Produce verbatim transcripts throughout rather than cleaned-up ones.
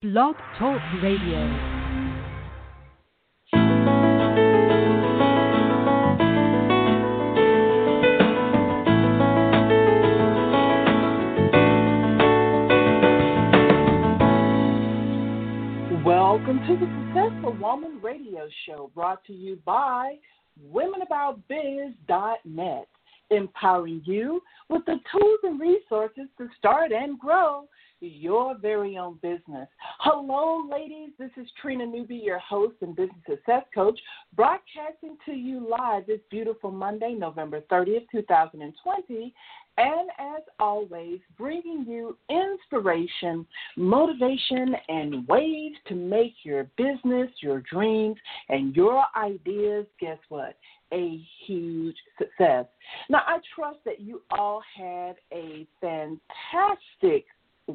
Blog Talk Radio. Welcome to the Successful Woman Radio Show, brought to you by Women About Biz dot net, empowering you with the tools and resources to start and grow your very own business. Hello, ladies. This is Trina Newby, your host and business success coach, broadcasting to you live this beautiful Monday, November thirtieth, two thousand twenty. And as always, bringing you inspiration, motivation, and ways to make your business, your dreams, and your ideas, guess what, a huge success. Now, I trust that you all had a fantastic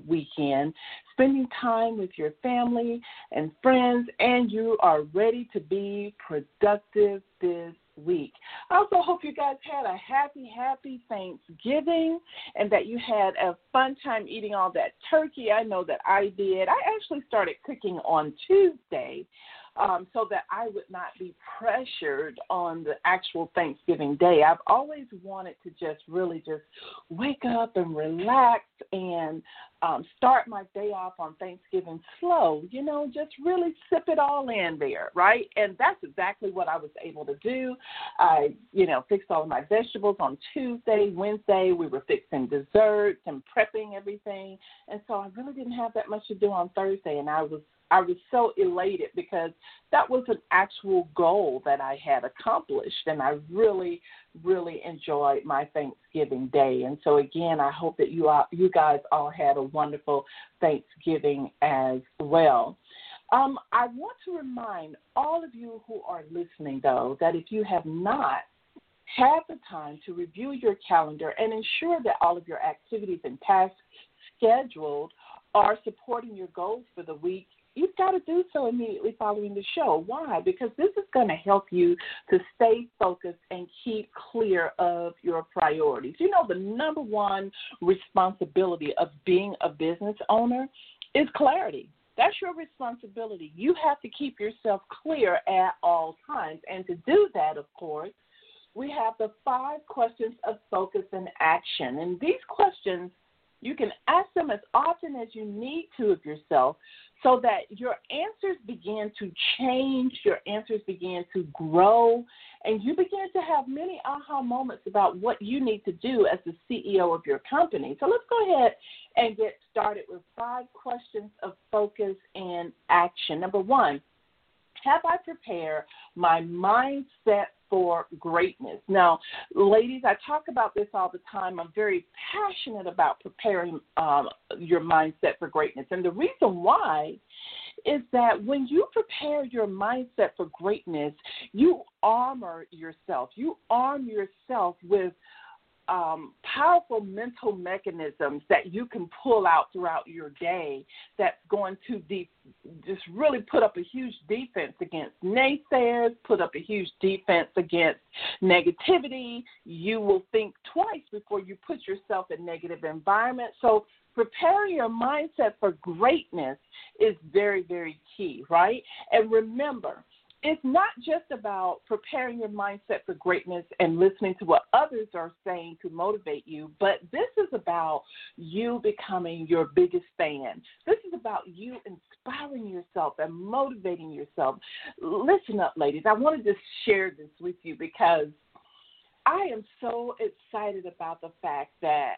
weekend, spending time with your family and friends, and you are ready to be productive this week. I also hope you guys had a happy, happy Thanksgiving and that you had a fun time eating all that turkey. I know that I did. I actually started cooking on Tuesday um, so that I would not be pressured on the actual Thanksgiving day. I've always wanted to just really just wake up and relax and um, start my day off on Thanksgiving slow, you know, just really sip it all in there, right? And that's exactly what I was able to do. I, you know, fixed all of my vegetables on Tuesday. Wednesday, we were fixing desserts and prepping everything. And so I really didn't have that much to do on Thursday. And I was, I was so elated because that was an actual goal that I had accomplished. And I really, really enjoyed my Thanksgiving day. And so again, I hope that you all, you guys all had a wonderful Thanksgiving as well. Um, I want to remind all of you who are listening, though, that if you have not had the time to review your calendar and ensure that all of your activities and tasks scheduled are supporting your goals for the week, you've got to do so immediately following the show. Why? Because this is going to help you to stay focused and keep clear of your priorities. You know, the number one responsibility of being a business owner is clarity. That's your responsibility. You have to keep yourself clear at all times. And to do that, of course, we have the five questions of focus and action. And these questions, you can ask them as often as you need to of yourself so that your answers begin to change, your answers begin to grow, and you begin to have many aha moments about what you need to do as the C E O of your company. So let's go ahead and get started with five questions of focus and action. Number one, have I prepared my mindset for greatness? Now, ladies, I talk about this all the time. I'm very passionate about preparing um, your mindset for greatness. And the reason why is that when you prepare your mindset for greatness, you armor yourself. You arm yourself with Um, powerful mental mechanisms that you can pull out throughout your day that's going to de- just really put up a huge defense against naysayers, put up a huge defense against negativity. You will think twice before you put yourself in negative environments. So preparing your mindset for greatness is very, very key, right? And remember, it's not just about preparing your mindset for greatness and listening to what others are saying to motivate you, but this is about you becoming your biggest fan. This is about you inspiring yourself and motivating yourself. Listen up, ladies. I wanted to share this with you because I am so excited about the fact that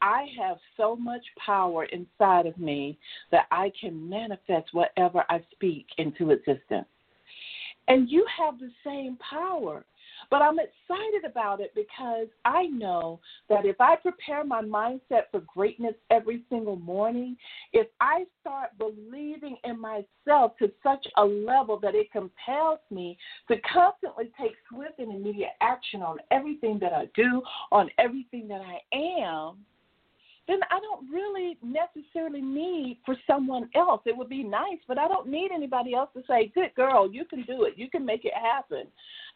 I have so much power inside of me that I can manifest whatever I speak into existence. And you have the same power. But I'm excited about it because I know that if I prepare my mindset for greatness every single morning, if I start believing in myself to such a level that it compels me to constantly take swift and immediate action on everything that I do, on everything that I am, then I don't really necessarily need for someone else. It would be nice, but I don't need anybody else to say, good girl, you can do it. You can make it happen.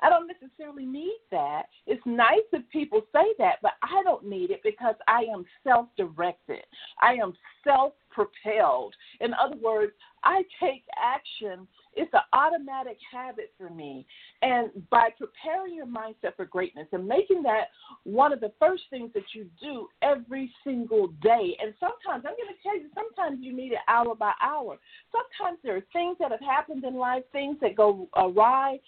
I don't necessarily need that. It's nice if people say that, but I don't need it because I am self-directed. I am self-directed. propelled. In other words, I take action. It's an automatic habit for me. And by preparing your mindset for greatness and making that one of the first things that you do every single day, and sometimes, I'm going to tell you, sometimes you need it hour by hour. Sometimes there are things that have happened in life, things that go awry,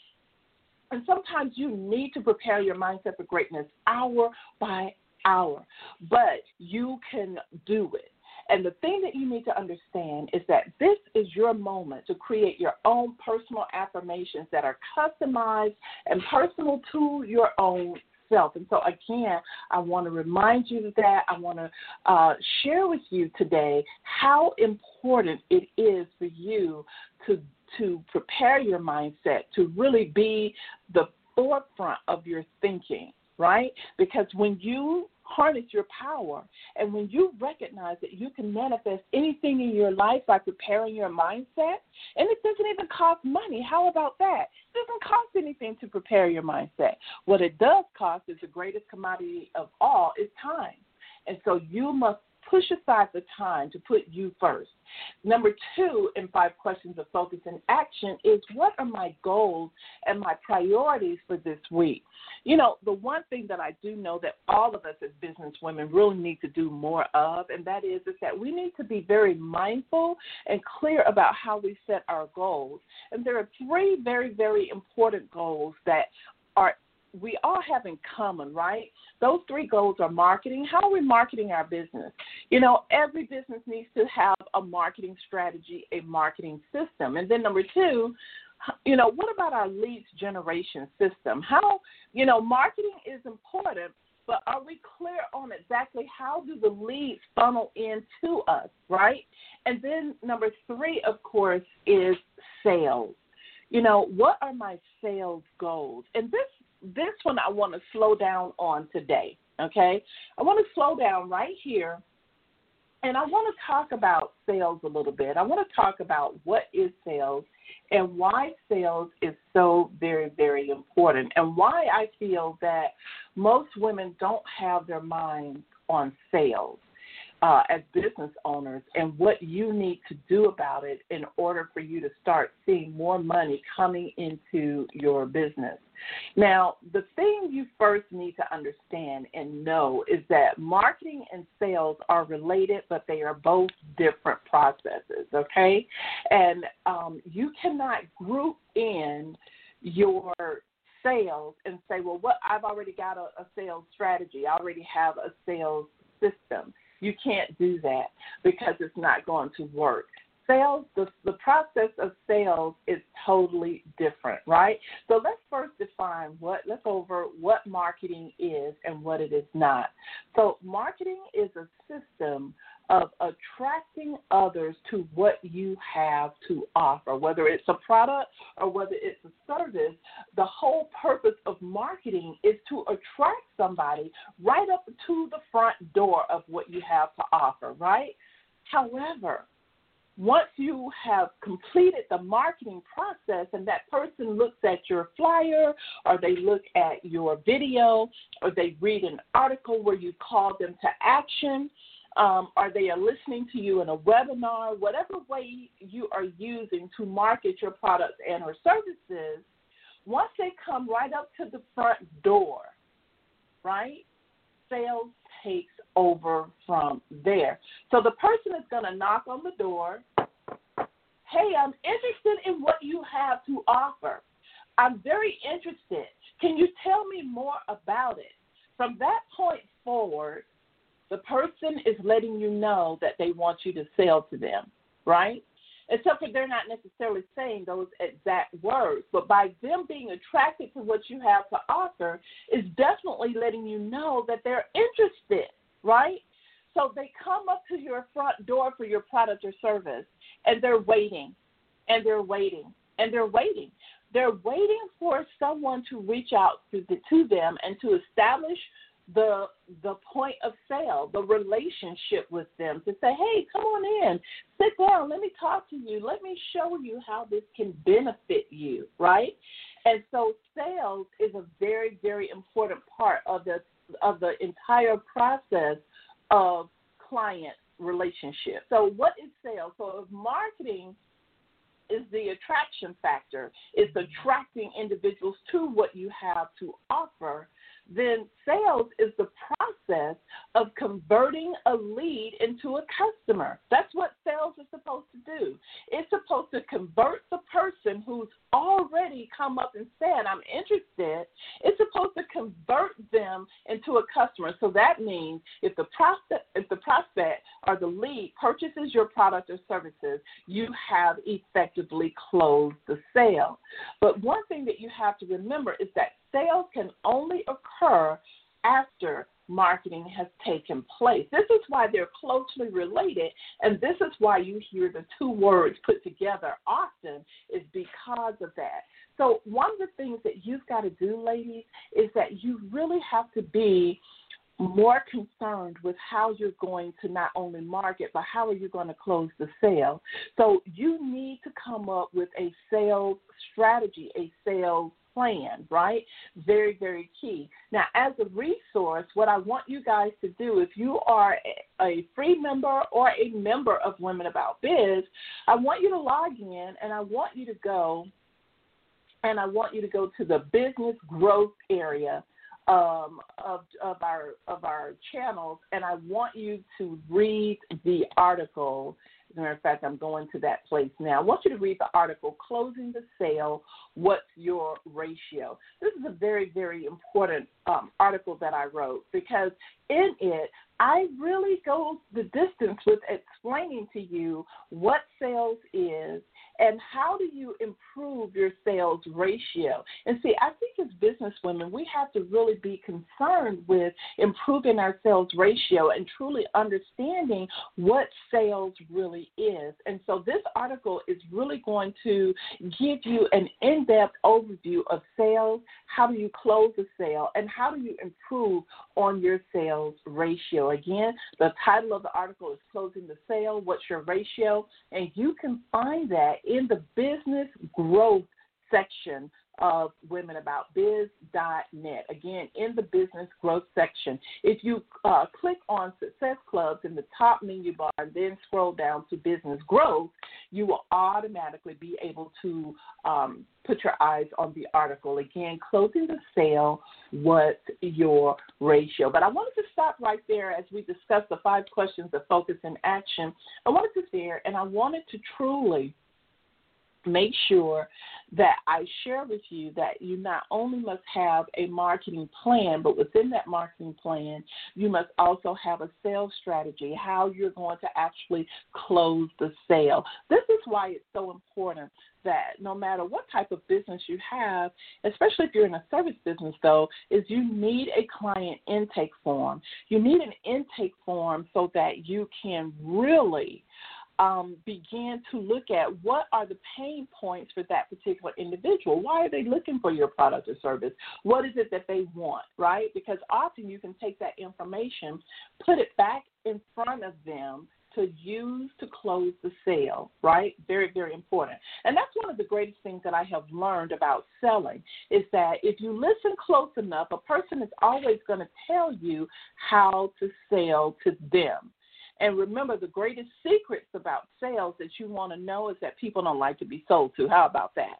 and sometimes you need to prepare your mindset for greatness hour by hour. But you can do it. And the thing that you need to understand is that this is your moment to create your own personal affirmations that are customized and personal to your own self. And so, again, I want to remind you of that. I want to uh, share with you today how important it is for you to to prepare your mindset to really be the forefront of your thinking, right? Because when you harness your power, and when you recognize that you can manifest anything in your life by preparing your mindset, and it doesn't even cost money. How about that? It doesn't cost anything to prepare your mindset. What it does cost is the greatest commodity of all is time. And so you must push aside the time to put you first. Number two in five questions of focus and action is, what are my goals and my priorities for this week? You know, the one thing that I do know that all of us as business women really need to do more of, and that is, is that we need to be very mindful and clear about how we set our goals. And there are three very, very important goals that are we all have in common, right? Those three goals are marketing. How are we marketing our business? You know, every business needs to have a marketing strategy, a marketing system. And then number two, you know, what about our leads generation system? How, you know, marketing is important, but are we clear on exactly how do the leads funnel into us, right? And then number three, of course, is sales. You know, what are my sales goals? And this This one I want to slow down on today, okay? I want to slow down right here, and I want to talk about sales a little bit. I want to talk about what is sales and why sales is so very, very important, and why I feel that most women don't have their minds on sales uh, as business owners, and what you need to do about it in order for you to start seeing more money coming into your business. Now, the thing you first need to understand and know is that marketing and sales are related, but they are both different processes, okay? And um, you cannot group in your sales and say, well, what I've already got a, a sales strategy. I already have a sales system. You can't do that because it's not going to work. Sales, the, the process of sales is totally different, right? So let's first define what, let's go over what marketing is and what it is not. So marketing is a system of attracting others to what you have to offer, whether it's a product or whether it's a service. The whole purpose of marketing is to attract somebody right up to the front door of what you have to offer, right? However, once you have completed the marketing process and that person looks at your flyer or they look at your video or they read an article where you call them to action, um, or they are listening to you in a webinar, whatever way you are using to market your products and or services, once they come right up to the front door, right, sales takes over from there. So the person is going to knock on the door. Hey, I'm interested in what you have to offer. I'm very interested. Can you tell me more about it? From that point forward, the person is letting you know that they want you to sell to them, right? Except for they're not necessarily saying those exact words. But by them being attracted to what you have to offer is definitely letting you know that they're interested, right? So they come up to your front door for your product or service, and they're waiting, and they're waiting, and they're waiting. They're waiting for someone to reach out to, the, to them and to establish the the point of sale, the relationship with them, to say, hey, come on in, sit down, let me talk to you, let me show you how this can benefit you, right? And so sales is a very, very important part of the of the entire process of client relationship. So what is sales? So if marketing is the attraction factor, it's attracting individuals to what you have to offer, then sales is the process of converting a lead into a customer. That's what sales is supposed to do. It's supposed to convert the person who's already come up and said, I'm interested. It's supposed to convert them into a customer. So that means if the prospect, if the prospect or the lead purchases your product or services, you have effectively closed the sale. But one thing that you have to remember is that sales can only occur after marketing has taken place. This is why they're closely related, and this is why you hear the two words put together often, is because of that. So one of the things that you've got to do, ladies, is that you really have to be more concerned with how you're going to not only market, but how are you going to close the sale. So you need to come up with a sales strategy, a sales plan, right? Very, very key. Now, as a resource, what I want you guys to do, if you are a free member or a member of Women About Biz, I want you to log in and I want you to go and I want you to go to the business growth area um, of, of our of our channels, and I want you to read the article. As a matter of fact, I'm going to that place now. I want you to read the article, Closing the Sale, What's Your Ratio? This is a very, very important um, article that I wrote, because in it, I really go the distance with explaining to you what sales is and how do you improve your sales ratio. And see, I think as business women, we have to really be concerned with improving our sales ratio and truly understanding what sales really is. And so this article is really going to give you an in-depth overview of sales, how do you close a sale, and how do you improve on your sales ratio. Again, the title of the article is Closing the Sale, What's Your Ratio? And you can find that in the business growth section of women about biz dot net. Again, in the business growth section. If you uh, click on Success Clubs in the top menu bar and then scroll down to business growth, you will automatically be able to um, put your eyes on the article. Again, Closing the Sale, What's Your Ratio? But I wanted to stop right there as we discuss the five questions of focus and action. I wanted to share, and I wanted to truly make sure that I share with you that you not only must have a marketing plan, but within that marketing plan, you must also have a sales strategy, how you're going to actually close the sale. This is why it's so important that no matter what type of business you have, especially if you're in a service business, though, is you need a client intake form. You need an intake form so that you can really Um, begin to look at what are the pain points for that particular individual. Why are they looking for your product or service? What is it that they want, right? Because often you can take that information, put it back in front of them to use to close the sale, right? Very, very important. And that's one of the greatest things that I have learned about selling, is that if you listen close enough, a person is always going to tell you how to sell to them. And remember, the greatest secrets about sales that you want to know is that people don't like to be sold to. How about that?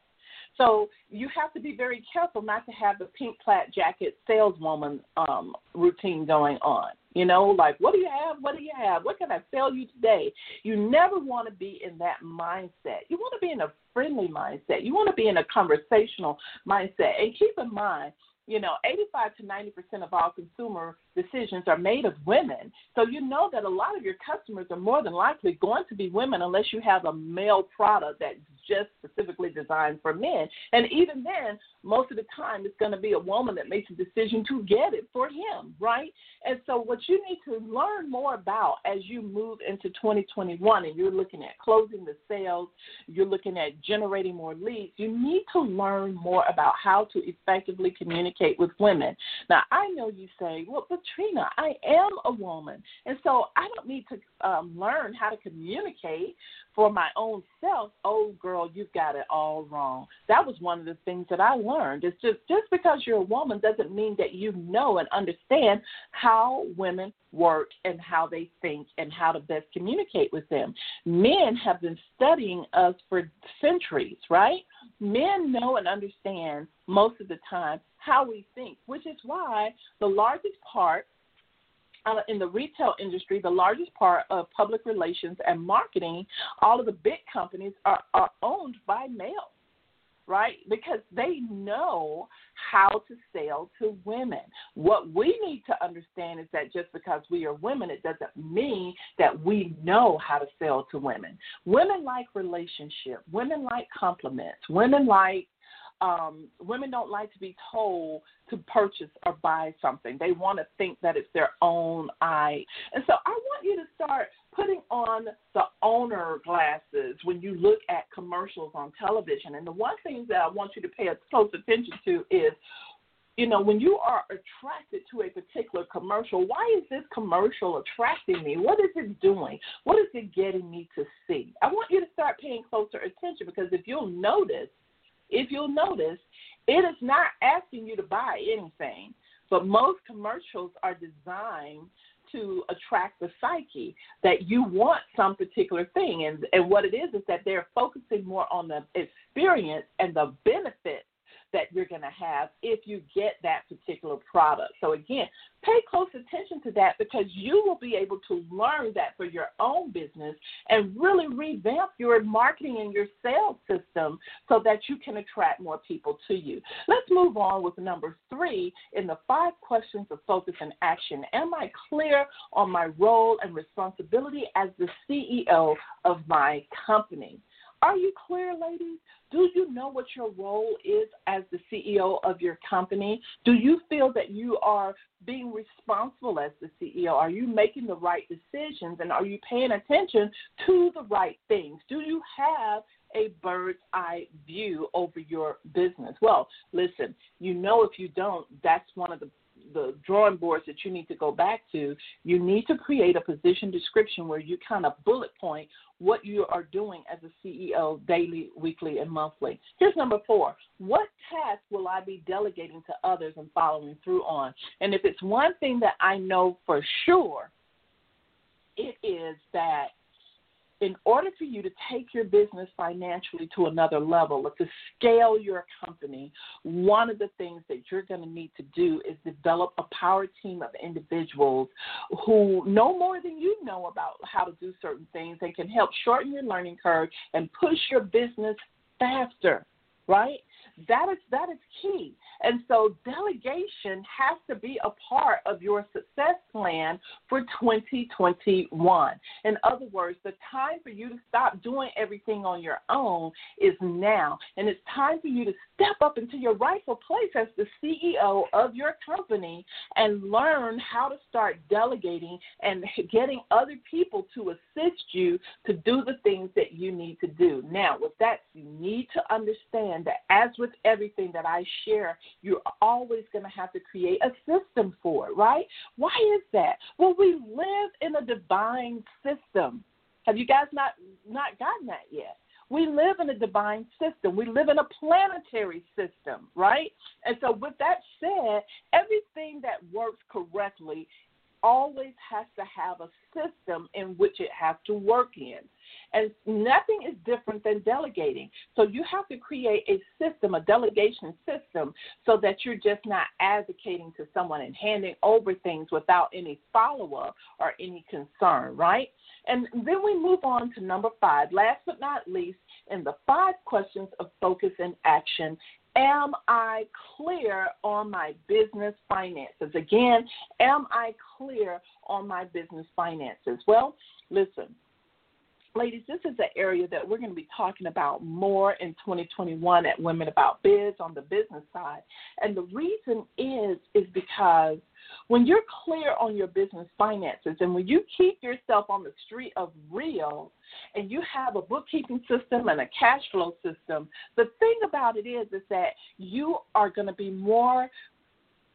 So you have to be very careful not to have the pink plaid jacket saleswoman um, routine going on. You know, like, what do you have? What do you have? What can I sell you today? You never want to be in that mindset. You want to be in a friendly mindset. You want to be in a conversational mindset. And keep in mind, you know, eighty-five to ninety percent of all consumer decisions are made of women. So you know that a lot of your customers are more than likely going to be women unless you have a male product that's just specifically designed for men. And even then, most of the time, it's going to be a woman that makes a decision to get it for him, right? And so what you need to learn more about as you move into twenty twenty-one and you're looking at closing the sales, you're looking at generating more leads, you need to learn more about how to effectively communicate with women. Now, I know you say, well, but Trina, I am a woman, and so I don't need to um, learn how to communicate for my own self, oh, girl, you've got it all wrong. That was one of the things that I learned. It's just, just because you're a woman doesn't mean that you know and understand how women work and how they think and how to best communicate with them. Men have been studying us for centuries, right? Men know and understand most of the time how we think, which is why the largest part Uh, in the retail industry, the largest part of public relations and marketing, all of the big companies are, are owned by males, right? Because they know how to sell to women. What we need to understand is that just because we are women, it doesn't mean that we know how to sell to women. Women like relationship. Women like compliments. Women like Um, women don't like to be told to purchase or buy something. They want to think that it's their own eye. And so I want you to start putting on the owner glasses when you look at commercials on television. And the one thing that I want you to pay close attention to is, you know, when you are attracted to a particular commercial, why is this commercial attracting me? What is it doing? What is it getting me to see? I want you to start paying closer attention, because if you'll notice, If you'll notice, it is not asking you to buy anything, but most commercials are designed to attract the psyche that you want some particular thing. And, and what it is is that they're focusing more on the experience and the benefits that you're going to have if you get that particular product. So, again, pay close attention to that, because you will be able to learn that for your own business and really revamp your marketing and your sales system so that you can attract more people to you. Let's move on with number three in the five questions of focus and action. Am I clear on my role and responsibility as the C E O of my company? Are you clear, ladies? Do you know what your role is as the C E O of your company? Do you feel that you are being responsible as the C E O? Are you making the right decisions, and are you paying attention to the right things? Do you have a bird's eye view over your business? Well, listen, you know if you don't, that's one of the the drawing boards that you need to go back to. You need to create a position description where you kind of bullet point what you are doing as a C E O daily, weekly, and monthly. Here's number four. What tasks will I be delegating to others and following through on? And if it's one thing that I know for sure, it is that in order for you to take your business financially to another level, or to scale your company, one of the things that you're going to need to do is develop a power team of individuals who know more than you know about how to do certain things and can help shorten your learning curve and push your business faster, right? That is that is key. And so delegation has to be a part of your success plan for twenty twenty-one. In other words, the time for you to stop doing everything on your own is now. And it's time for you to step up into your rightful place as the C E O of your company and learn how to start delegating and getting other people to assist you to do the things that you need to do. Now, with that, you need to understand that as with everything that I share, you're always going to have to create a system for it, right? Why is that? Well, we live in a divine system. Have you guys not, not gotten that yet? We live in a divine system. We live in a planetary system, right? And so with that said, everything that works correctly always has to have a system in which it has to work in. And nothing is different than delegating. So you have to create a system, a delegation system, so that you're just not advocating to someone and handing over things without any follow-up or any concern, right? And then we move on to number five. Last but not least, in the five questions of focus and action, am I clear on my business finances? Again, am I clear on my business finances? Well, listen, ladies, this is an area that we're going to be talking about more in twenty twenty-one at Women About Biz on the business side. And the reason is, is because when you're clear on your business finances and when you keep yourself on the street of real and you have a bookkeeping system and a cash flow system, the thing about it is, is that you are going to be more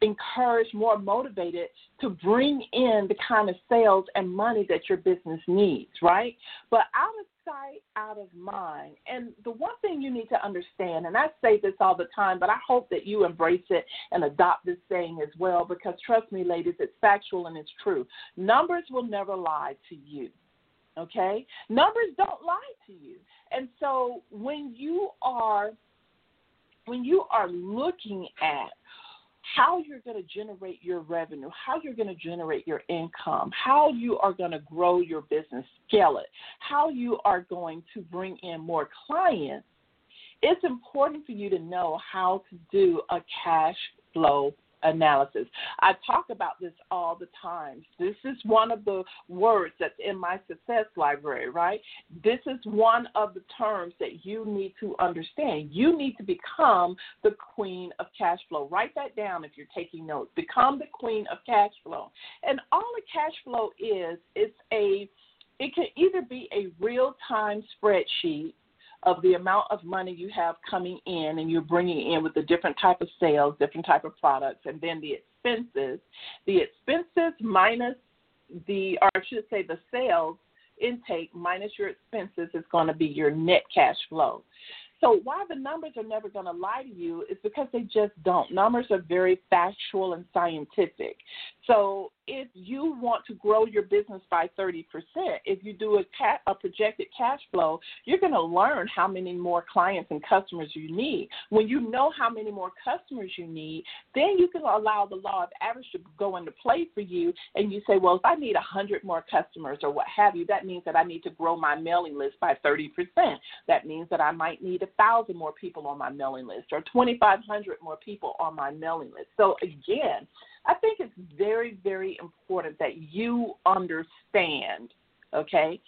encouraged, more motivated to bring in the kind of sales and money that your business needs, right? But out of sight, out of mind. And the one thing you need to understand, and I say this all the time, but I hope that you embrace it and adopt this saying as well, because trust me, ladies, it's factual and it's true. Numbers will never lie to you, okay? Numbers don't lie to you. And so when you are, when you are looking at how you're going to generate your revenue, how you're going to generate your income, how you are going to grow your business, scale it, how you are going to bring in more clients, it's important for you to know how to do a cash flow analysis. I talk about this all the time. This is one of the words that's in my success library, right? This is one of the terms that you need to understand. You need to become the queen of cash flow. Write that down if you're taking notes. Become the queen of cash flow. And all a cash flow is, it's a, it can either be a real-time spreadsheet of the amount of money you have coming in and you're bringing in with the different type of sales, different type of products, and then the expenses. The expenses minus the, or I should say the sales intake minus your expenses is going to be your net cash flow. So why the numbers are never going to lie to you is because they just don't. Numbers are very factual and scientific. So if you want to grow your business by thirty percent, if you do a, ca- a projected cash flow, you're going to learn how many more clients and customers you need. When you know how many more customers you need, then you can allow the law of average to go into play for you, and you say, well, if I need one hundred more customers or what have you, that means that I need to grow my mailing list by thirty percent. That means that I might need a one thousand more people on my mailing list or twenty-five hundred more people on my mailing list. So, again, I think it's very, very important that you understand, okay,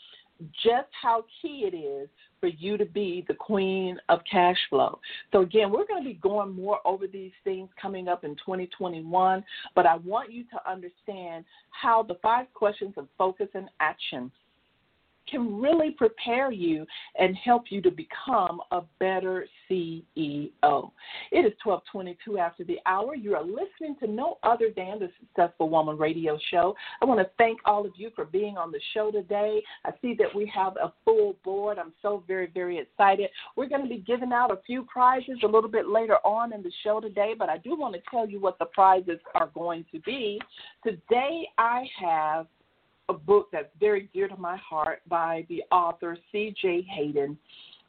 just how key it is for you to be the queen of cash flow. So, again, we're going to be going more over these things coming up in twenty twenty-one, but I want you to understand how the five questions of focus and action can really prepare you and help you to become a better C E O. It is twelve twenty-two after the hour. You are listening to no other than the Successful Woman Radio Show. I want to thank all of you for being on the show today. I see that we have a full board. I'm so very, very excited. We're going to be giving out a few prizes a little bit later on in the show today, but I do want to tell you what the prizes are going to be. Today I have a book that's very dear to my heart by the author C J. Hayden,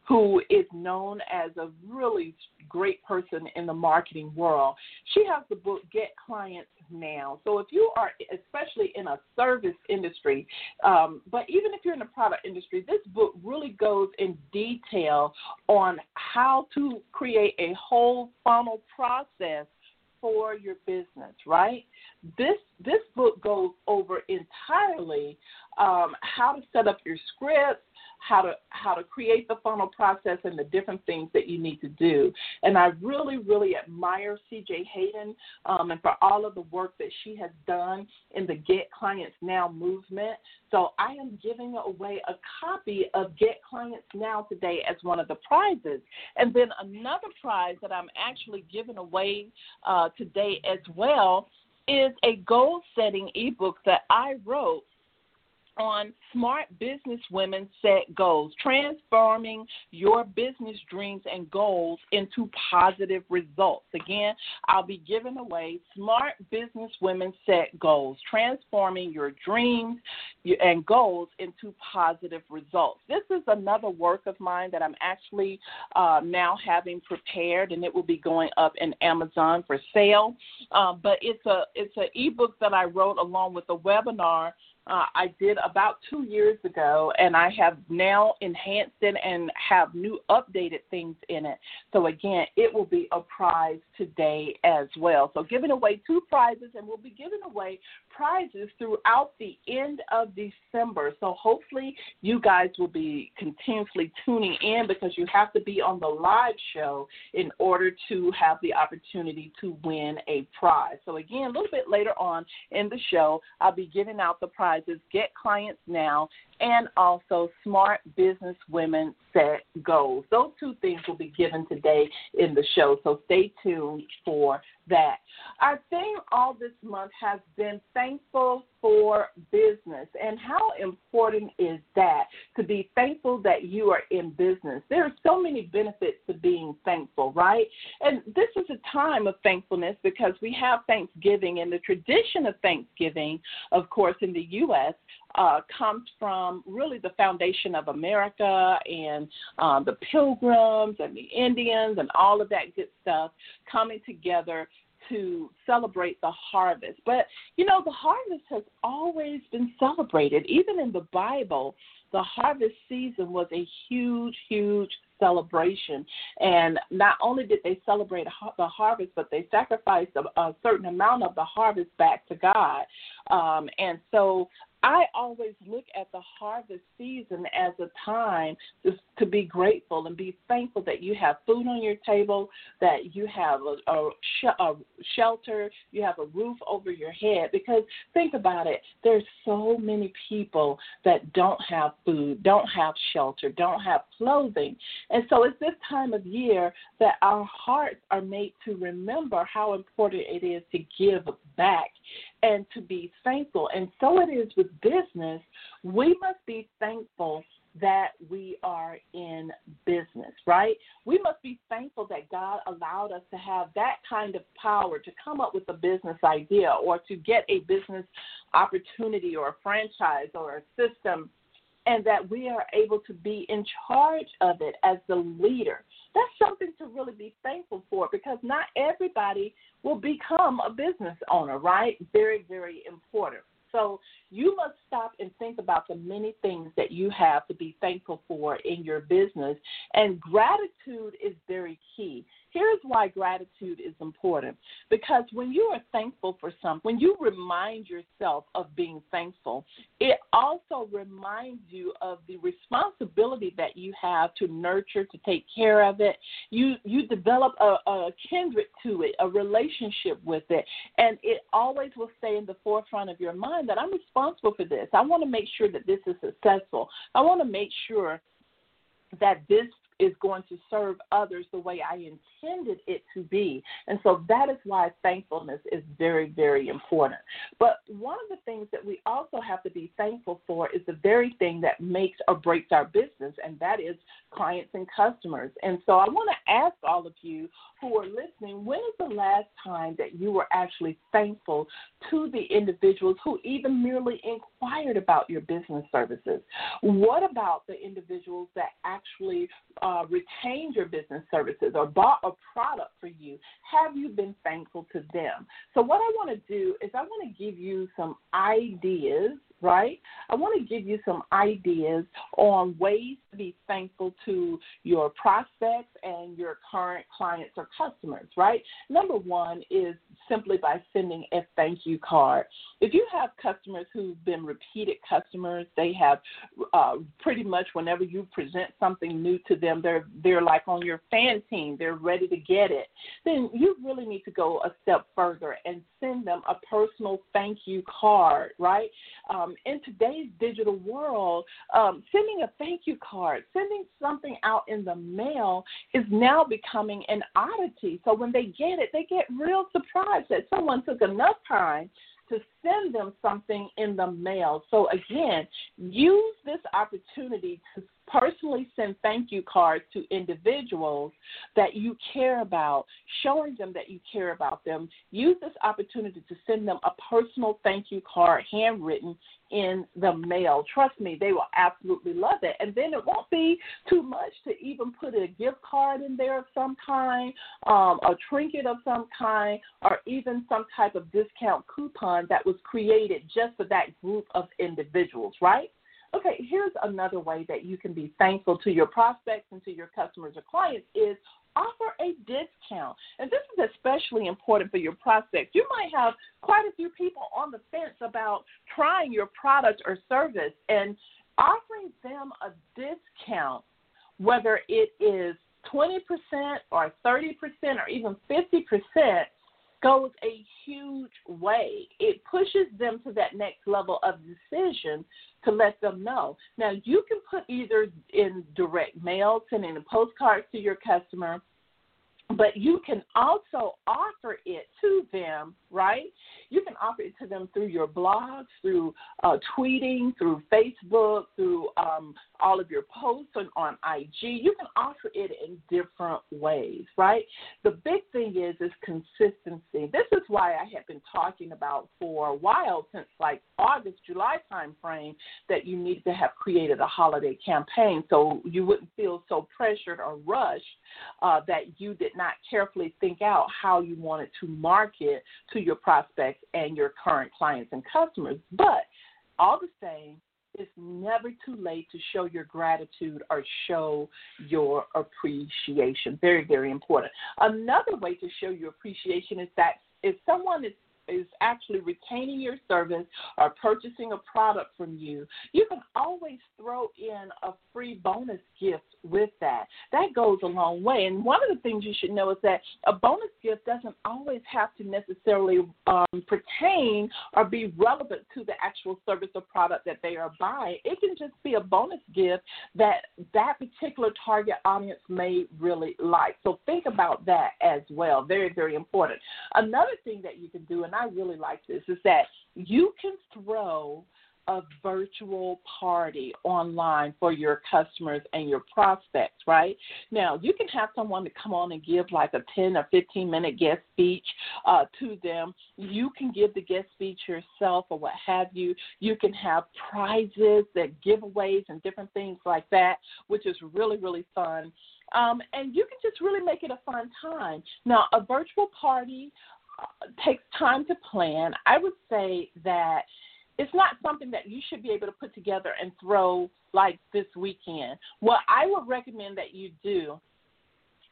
who is known as a really great person in the marketing world. She has the book, Get Clients Now. So if you are especially in a service industry, um, but even if you're in the product industry, this book really goes in detail on how to create a whole funnel process for your business, right? This this book goes over entirely um, how to set up your scripts, how to how to create the funnel process, and the different things that you need to do. And I really, really admire C J. Hayden um, and for all of the work that she has done in the Get Clients Now movement. So I am giving away a copy of Get Clients Now today as one of the prizes. And then another prize that I'm actually giving away uh, today as well is a goal-setting ebook that I wrote on Smart Business Women Set Goals, transforming your business dreams and goals into positive results. Again, I'll be giving away Smart Business Women Set Goals, transforming your dreams and goals into positive results. This is another work of mine that I'm actually uh, now having prepared, and it will be going up in Amazon for sale. Uh, but it's a it's an ebook that I wrote along with a webinar Uh, I did about two years ago, and I have now enhanced it and have new updated things in it. So, again, it will be a prize today as well. So giving away two prizes, and we'll be giving away prizes throughout the end of December. So hopefully you guys will be continuously tuning in, because you have to be on the live show in order to have the opportunity to win a prize. So, again, a little bit later on in the show, I'll be giving out the prize. Get Clients Now and also Smart Business Women Set Goals. Those two things will be given today in the show, so stay tuned for that. Our theme all this month has been thankful for business, and how important is that, to be thankful that you are in business? There are so many benefits to being thankful, right? And this is a time of thankfulness because we have Thanksgiving, and the tradition of Thanksgiving, of course, in the U S uh, comes from really the foundation of America, and uh, the Pilgrims and the Indians and all of that good stuff coming together to celebrate the harvest. But, you know, the harvest has always been celebrated. Even in the Bible, the harvest season was a huge, huge celebration. And not only did they celebrate the harvest, but they sacrificed a, a certain amount of the harvest back to God. Um, and so I always look at the harvest season as a time to, to be grateful and be thankful that you have food on your table, that you have a, a, sh- a shelter, you have a roof over your head. Because think about it, there's so many people that don't have food, don't have shelter, don't have clothing. And so it's this time of year that our hearts are made to remember how important it is to give back and to be thankful. And so it is with business. We must be thankful that we are in business, right? We must be thankful that God allowed us to have that kind of power to come up with a business idea, or to get a business opportunity or a franchise or a system, and that we are able to be in charge of it as the leader. That's something to really be thankful for, because not everybody will become a business owner, right? Very, very important. So you must stop and think about the many things that you have to be thankful for in your business, and gratitude is very key. Here's why gratitude is important, because when you are thankful for something, when you remind yourself of being thankful, it also reminds you of the responsibility that you have to nurture, to take care of it. You you develop a, a kindred to it, a relationship with it, and it always will stay in the forefront of your mind that I'm responsible for this. I want to make sure that this is successful. I want to make sure that this is going to serve others the way I intended it to be. And so that is why thankfulness is very, very important. But one of the things that we also have to be thankful for is the very thing that makes or breaks our business, and that is clients and customers. And so I want to ask all of you who are listening, when is the last time that you were actually thankful to the individuals who even merely inquired about your business services? What about the individuals that actually Uh, retained your business services or bought a product for you? Have you been thankful to them? So what I want to do is I want to give you some ideas, right? I want to give you some ideas on ways to be thankful to your prospects and your current clients or customers, right? Number one is simply by sending a thank you card. If you have customers who've been repeated customers, they have uh, pretty much whenever you present something new to them, They're they're like on your fan team. They're ready to get it. Then you really need to go a step further and send them a personal thank you card, right? Um, in today's digital world, um, sending a thank you card, sending something out in the mail is now becoming an oddity. So when they get it, they get real surprised that someone took enough time to send them something in the mail. So again, use this opportunity to personally send thank you cards to individuals that you care about, showing them that you care about them. Use this opportunity to send them a personal thank you card, handwritten, in the mail. Trust me, they will absolutely love it. And then it won't be too much to even put a gift card in there of some kind, um, a trinket of some kind, or even some type of discount coupon that was created just for that group of individuals, right? Okay, here's another way that you can be thankful to your prospects and to your customers or clients is offer a discount. And this is especially important for your prospects. You might have quite a few people on the fence about trying your product or service, and offering them a discount, whether it is twenty percent or thirty percent or even fifty percent, goes a huge way. It pushes them to that next level of decision to let them know. Now, you can put either in direct mail, sending a postcard to your customer, but you can also offer it to them, right? You can offer it to them through your blogs, through uh, tweeting, through Facebook, through um, all of your posts on, on I G. You can offer it in different ways, right? The big thing is is consistency. This is why I have been talking about for a while, since like August, July time frame, that you need to have created a holiday campaign so you wouldn't feel so pressured or rushed uh, that you did not carefully think out how you wanted to market to your prospects and your current clients and customers. But all the same, it's never too late to show your gratitude or show your appreciation. Very, very important. Another way to show your appreciation is that if someone is is actually retaining your service or purchasing a product from you, you can always throw in a free bonus gift with that. That goes a long way. And one of the things you should know is that a bonus gift doesn't always have to necessarily um, pertain or be relevant to the actual service or product that they are buying. It can just be a bonus gift that that particular target audience may really like. So think about that as well. Very, very important. Another thing that you can do, and I really like this, is that you can throw a virtual party online for your customers and your prospects, right? Now, you can have someone to come on and give like a ten or fifteen minute guest speech uh, to them. You can give the guest speech yourself or what have you. You can have prizes, that giveaways and different things like that, which is really, really fun. Um, and you can just really make it a fun time. Now, a virtual party Uh, takes time to plan. I would say that it's not something that you should be able to put together and throw like this weekend. What I would recommend that you do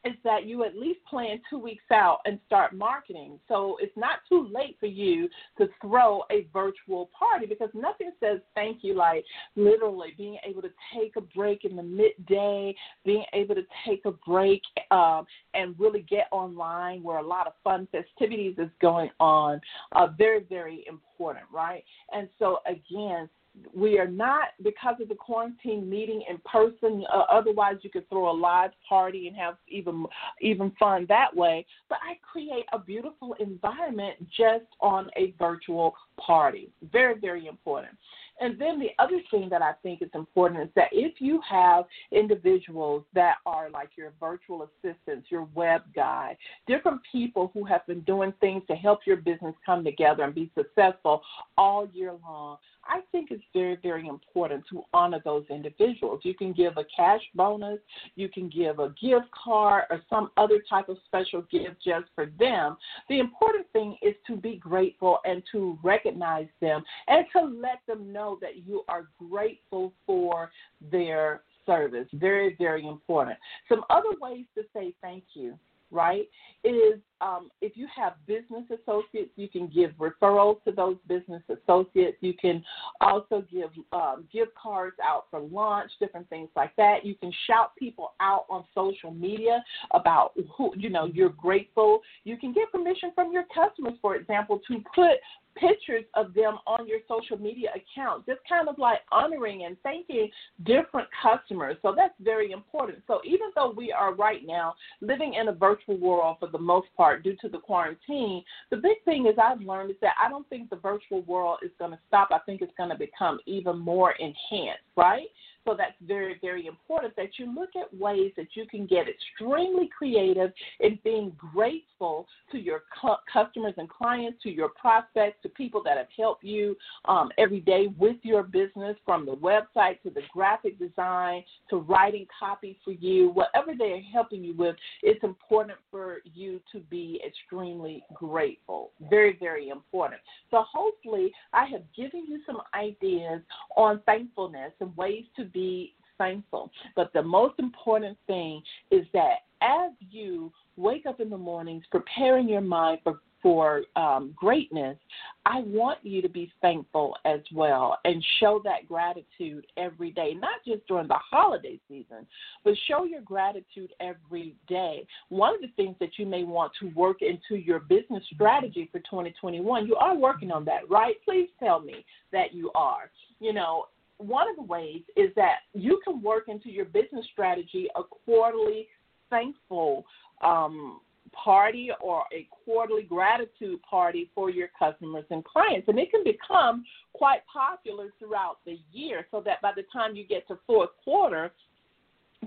is that you at least plan two weeks out and start marketing. So it's not too late for you to throw a virtual party, because nothing says thank you like literally being able to take a break in the midday, being able to take a break um, and really get online where a lot of fun festivities is going on. Uh, very, very important, right? And so, again, we are not, because of the quarantine, meeting in person. Uh, otherwise, you could throw a live party and have even even fun that way. But I create a beautiful environment just on a virtual party. Very, very important. And then the other thing that I think is important is that if you have individuals that are like your virtual assistants, your web guy, different people who have been doing things to help your business come together and be successful all year long, I think it's very, very important to honor those individuals. You can give a cash bonus, you can give a gift card or some other type of special gift just for them. The important thing is to be grateful and to recognize them and to let them know that you are grateful for their service. Very, very important. Some other ways to say thank you, right, is um, if you have business associates, you can give referrals to those business associates. You can also give um, gift cards out for lunch, different things like that. You can shout people out on social media about who, you know, you're grateful. You can get permission from your customers, for example, to put pictures of them on your social media account, just kind of like honoring and thanking different customers. So that's very important. So even though we are right now living in a virtual world for the most part due to the quarantine, the big thing is I've learned is that I don't think the virtual world is going to stop. I think it's going to become even more enhanced, right? So that's very, very important that you look at ways that you can get extremely creative in being grateful to your cu- customers and clients, to your prospects, to people that have helped you um, every day with your business, from the website to the graphic design to writing copy for you. Whatever they are helping you with, it's important for you to be extremely grateful. Very, very important. So hopefully I have given you some ideas on thankfulness and ways to be thankful. But the most important thing is that as you wake up in the mornings preparing your mind for for um, greatness, I want you to be thankful as well and show that gratitude every day, not just during the holiday season, but show your gratitude every day. One of the things that you may want to work into your business strategy for twenty twenty-one, you are working on that, right? Please tell me that you are. You know, one of the ways is that you can work into your business strategy a quarterly thankful um party or a quarterly gratitude party for your customers and clients. And it can become quite popular throughout the year so that by the time you get to fourth quarter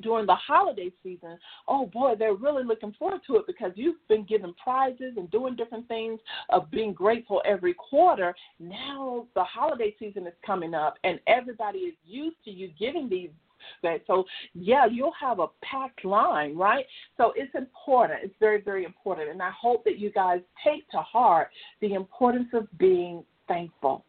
during the holiday season, oh boy, they're really looking forward to it because you've been giving prizes and doing different things of being grateful every quarter. Now the holiday season is coming up and everybody is used to you giving these. Okay, so, yeah, you'll have a packed line, right? So it's important. It's very, very important. And I hope that you guys take to heart the importance of being thankful.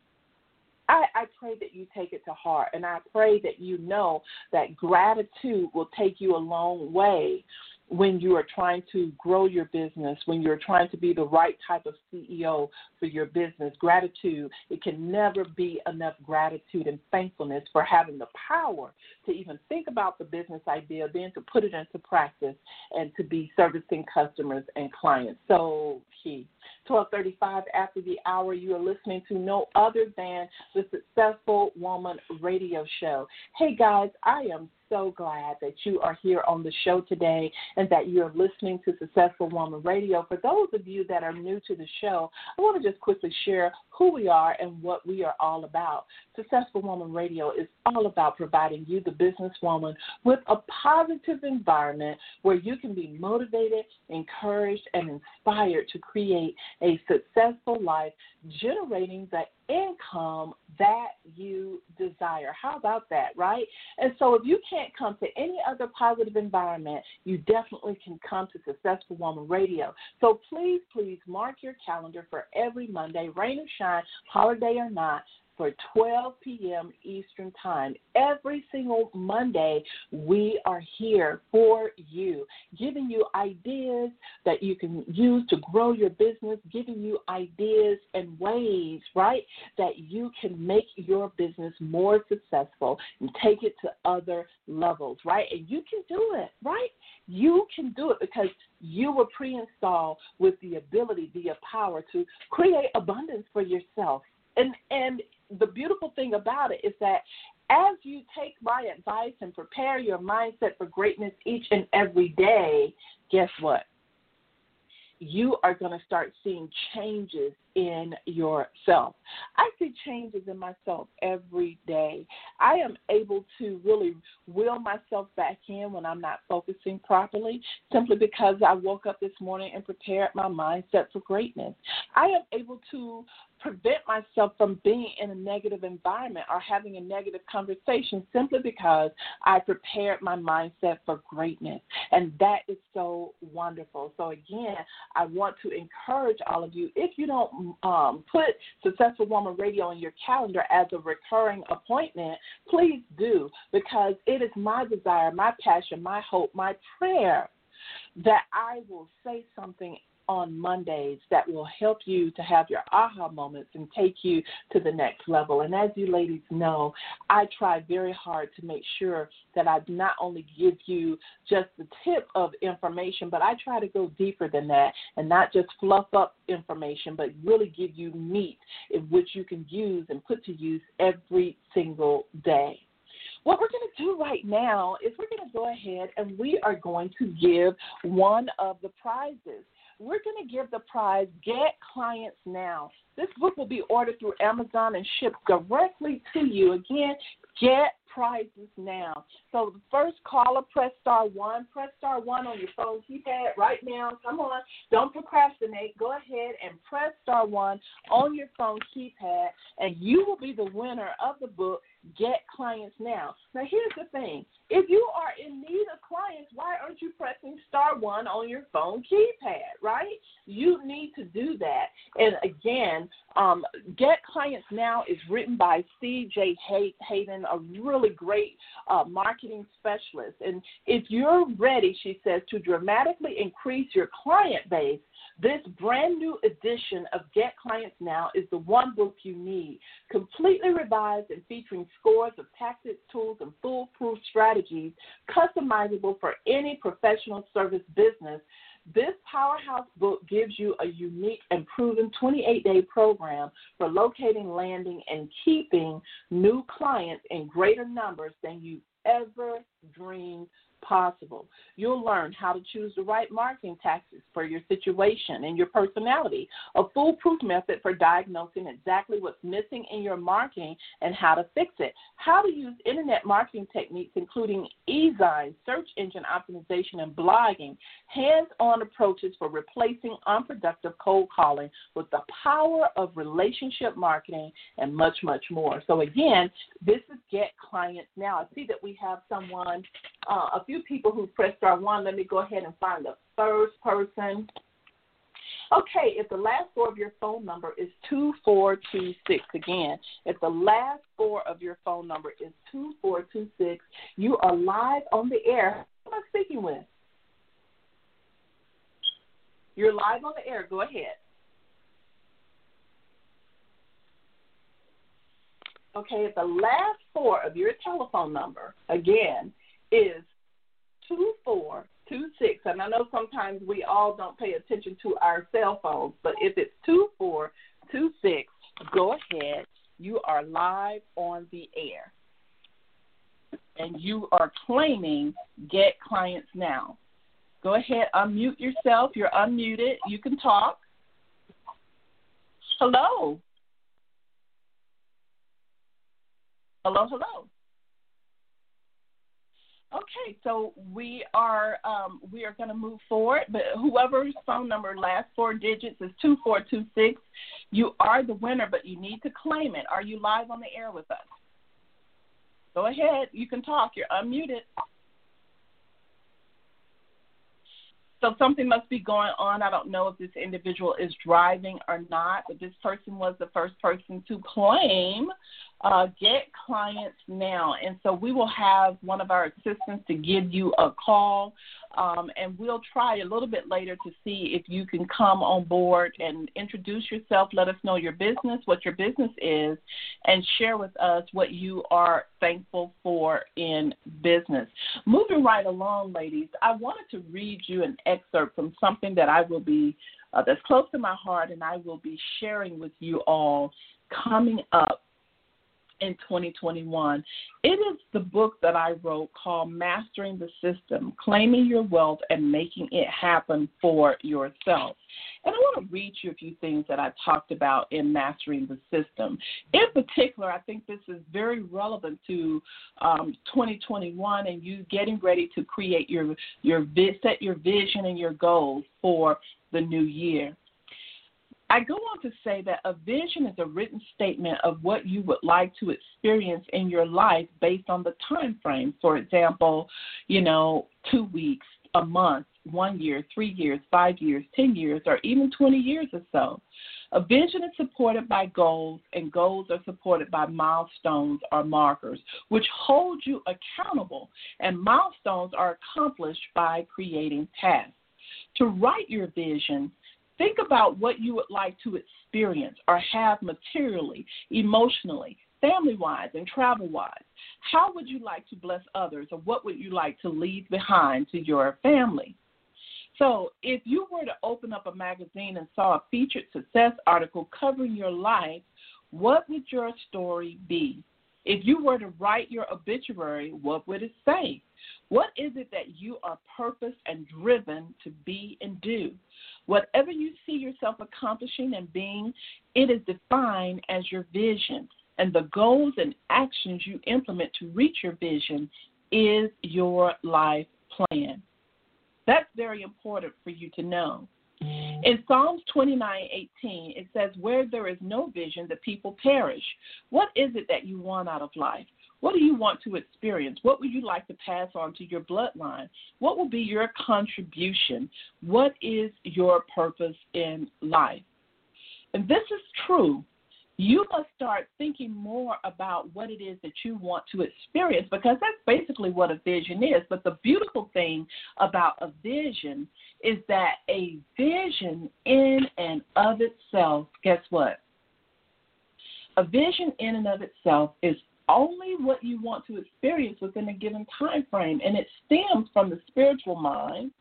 I, I pray that you take it to heart, and I pray that you know that gratitude will take you a long way when you are trying to grow your business, when you're trying to be the right type of C E O for your business. Gratitude, it can never be enough gratitude and thankfulness for having the power to even think about the business idea, then to put it into practice and to be servicing customers and clients. So key. twelve thirty-five after the hour, you are listening to no other than the Successful Woman Radio Show. Hey, guys, I am so glad that you are here on the show today and that you're listening to Successful Woman Radio. For those of you that are new to the show, I want to just quickly share who we are and what we are all about. Successful Woman Radio is all about providing you, the businesswoman, with a positive environment where you can be motivated, encouraged, and inspired to create a successful life, generating the income that you desire. How about that, right? And so if you can't come to any other positive environment, you definitely can come to Successful Woman Radio. So please, please mark your calendar for every Monday, rain or shine, holiday or not, for twelve p.m. Eastern Time. Every single Monday, we are here for you, giving you ideas that you can use to grow your business, giving you ideas and ways, right, that you can make your business more successful and take it to other levels, right? And you can do it, right? You can do it because you were pre-installed with the ability, the power to create abundance for yourself. And and the beautiful thing about it is that as you take my advice and prepare your mindset for greatness each and every day, guess what? You are going to start seeing changes in yourself. I see changes in myself every day. I am able to really will myself back in when I'm not focusing properly, simply because I woke up this morning and prepared my mindset for greatness. I am able to prevent myself from being in a negative environment or having a negative conversation simply because I prepared my mindset for greatness. And that is so wonderful. So again, I want to encourage all of you, if you don't um, put Successful Woman Radio in your calendar as a recurring appointment, please do, because it is my desire, my passion, my hope, my prayer that I will say something on Mondays that will help you to have your aha moments and take you to the next level. And as you ladies know, I try very hard to make sure that I not only give you just the tip of information, but I try to go deeper than that and not just fluff up information, but really give you meat in which you can use and put to use every single day. What we're going to do right now is we're going to go ahead and we are going to give one of the prizes. We're going to give the prize, Get Clients Now. This book will be ordered through Amazon and shipped directly to you. Again, Get Prizes Now. So the first caller, press star one. Press star one on your phone keypad right now. Come on. Don't procrastinate. Go ahead and press star one on your phone keypad, and you will be the winner of the book, Get Clients Now. Now, here's the thing. If you are in need of clients, why aren't you pressing star one on your phone keypad, right? You need to do that. And again, um, Get Clients Now is written by C J Hayden, a really really great uh, marketing specialist. And if you're ready, she says, to dramatically increase your client base, this brand new edition of Get Clients Now is the one book you need, completely revised and featuring scores of tactics, tools, and foolproof strategies customizable for any professional service business. This powerhouse book gives you a unique and proven twenty-eight day program for locating, landing, and keeping new clients in greater numbers than you ever dreamed possible. You'll learn how to choose the right marketing tactics for your situation and your personality, a foolproof method for diagnosing exactly what's missing in your marketing and how to fix it, how to use internet marketing techniques including e-sign, search engine optimization, and blogging, hands-on approaches for replacing unproductive cold calling with the power of relationship marketing, and much, much more. So again, this is Get Clients Now. I see that we have someone, uh, a few people who pressed star one. Let me go ahead and find the first person. Okay, if the last four of your phone number is two four two six, again, if the last four of your phone number is two four two six, you are live on the air. Who am I speaking with? You're live on the air. Go ahead. Okay, if the last four of your telephone number, again, is two four two six, and I know sometimes we all don't pay attention to our cell phones, but if it's two four two six, go ahead. You are live on the air, and you are claiming Get Clients Now. Go ahead, unmute yourself. You're unmuted. You can talk. Hello. Hello, hello. Okay, so we are um, we are going to move forward, but whoever's phone number last four digits is two four two six, you are the winner, but you need to claim it. Are you live on the air with us? Go ahead. You can talk. You're unmuted. So something must be going on. I don't know if this individual is driving or not, but this person was the first person to claim uh, Get Clients Now. And so we will have one of our assistants to give you a call, um, and we'll try a little bit later to see if you can come on board and introduce yourself, let us know your business, what your business is, and share with us what you are thankful for in business. Moving right along, ladies, I wanted to read you an excerpt from something that I will be uh, that's close to my heart, and I will be sharing with you all coming up in twenty twenty-one. It is the book that I wrote called Mastering the System, Claiming Your Wealth and Making It Happen for Yourself. And I want to read you a few things that I talked about in Mastering the System. In particular, I think this is very relevant to um, twenty twenty-one and you getting ready to create your, your set your vision and your goals for the new year. I go on to say that a vision is a written statement of what you would like to experience in your life based on the time frame. For example, you know, two weeks, a month, one year, three years, five years, ten years, or even twenty years or so. A vision is supported by goals, and goals are supported by milestones or markers, which hold you accountable, and milestones are accomplished by creating tasks. To write your vision, think about what you would like to experience or have materially, emotionally, family-wise, and travel-wise. How would you like to bless others, or what would you like to leave behind to your family? So if you were to open up a magazine and saw a featured success article covering your life, what would your story be? If you were to write your obituary, what would it say? What is it that you are purposed and driven to be and do? Whatever you see yourself accomplishing and being, it is defined as your vision, and the goals and actions you implement to reach your vision is your life plan. That's very important for you to know. In Psalms twenty-nine eighteen, it says, where there is no vision, the people perish. What is it that you want out of life? What do you want to experience? What would you like to pass on to your bloodline? What will be your contribution? What is your purpose in life? And this is true. you must start thinking more about what it is that you want to experience, because that's basically what a vision is. But the beautiful thing about a vision is that a vision in and of itself, guess what? A vision in and of itself is only what you want to experience within a given time frame, and it stems from the spiritual mind.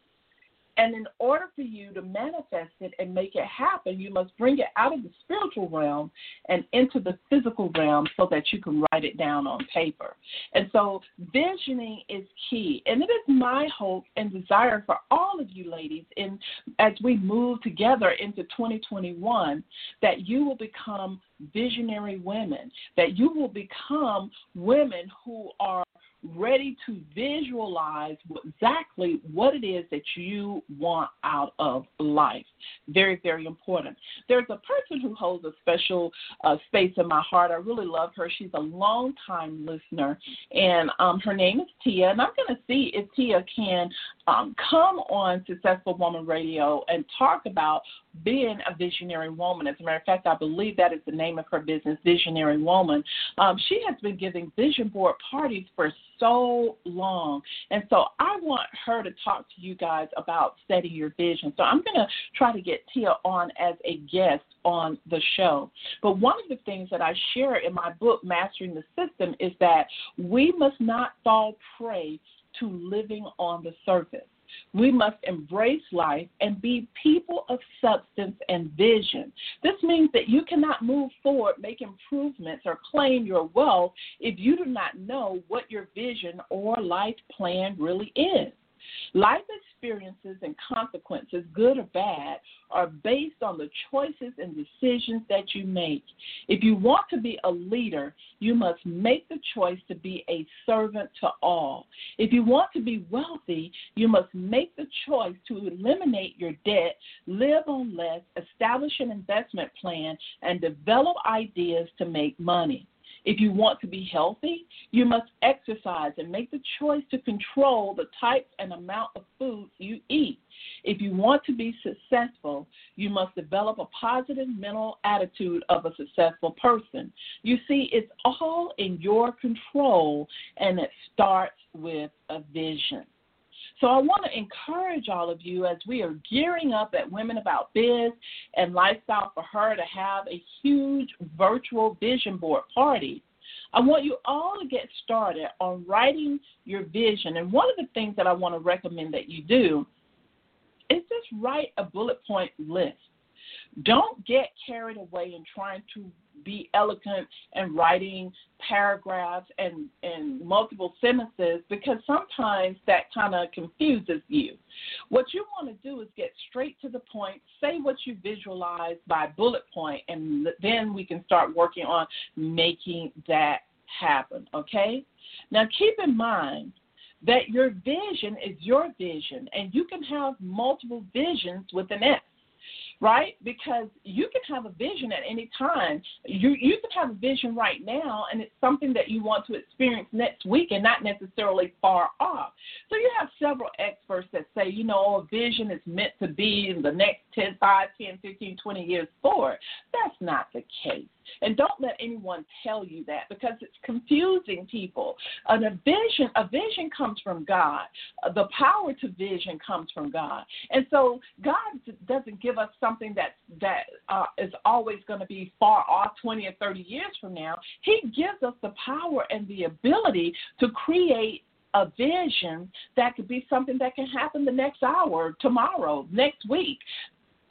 And in order for you to manifest it and make it happen, you must bring it out of the spiritual realm and into the physical realm so that you can write it down on paper. And so visioning is key. And it is my hope and desire for all of you ladies, in, as we move together into twenty twenty-one, that you will become visionary women, that you will become women who are ready to visualize exactly what it is that you want out of life. Very, very important. There's a person who holds a special uh, space in my heart. I really love her. She's a longtime listener, and um, her name is Tia, and I'm going to see if Tia can um, come on Successful Woman Radio and talk about being a visionary woman. As a matter of fact, I believe that is the name of her business, Visionary Woman. Um, she has been giving vision board parties for so long. And so I want her to talk to you guys about setting your vision. So I'm going to try to get Tia on as a guest on the show. But one of the things that I share in my book, Mastering the System, is that we must not fall prey to living on the surface. We must embrace life and be people of substance and vision. This means that you cannot move forward, make improvements, or claim your wealth if you do not know what your vision or life plan really is. Life experiences and consequences, good or bad, are based on the choices and decisions that you make. If you want to be a leader, you must make the choice to be a servant to all. If you want to be wealthy, you must make the choice to eliminate your debt, live on less, establish an investment plan, and develop ideas to make money. If you want to be healthy, you must exercise and make the choice to control the type and amount of food you eat. If you want to be successful, you must develop a positive mental attitude of a successful person. You see, it's all in your control, and it starts with a vision. So I want to encourage all of you as we are gearing up at Women About Biz and Lifestyle for Her to have a huge virtual vision board party. I want you all to get started on writing your vision. And one of the things that I want to recommend that you do is just write a bullet point list. Don't get carried away in trying to be eloquent and writing paragraphs and, and multiple sentences, because sometimes that kind of confuses you. What you want to do is get straight to the point, say what you visualize by bullet point, and then we can start working on making that happen, okay? Now, keep in mind that your vision is your vision, and you can have multiple visions with an S. Right? Because you can have a vision at any time. You you can have a vision right now, and it's something that you want to experience next week and not necessarily far off. So you have several experts that say, you know, a vision is meant to be in the next ten, five, ten, fifteen, twenty years forward. That's not the case. And don't let anyone tell you that, because it's confusing people. And a vision, a vision comes from God. The power to vision comes from God. And so God doesn't give us something that, that uh, is always going to be far off twenty or thirty years from now. He gives us the power and the ability to create a vision that could be something that can happen the next hour, tomorrow, next week,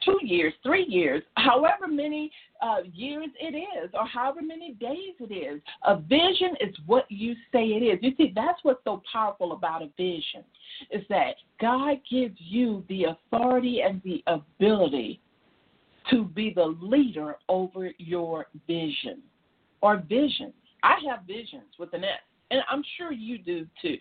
two years, three years, however many uh, years it is, or however many days it is. A vision is what you say it is. You see, that's what's so powerful about a vision, is that God gives you the authority and the ability to be the leader over your vision or visions. I have visions with an S, and I'm sure you do too.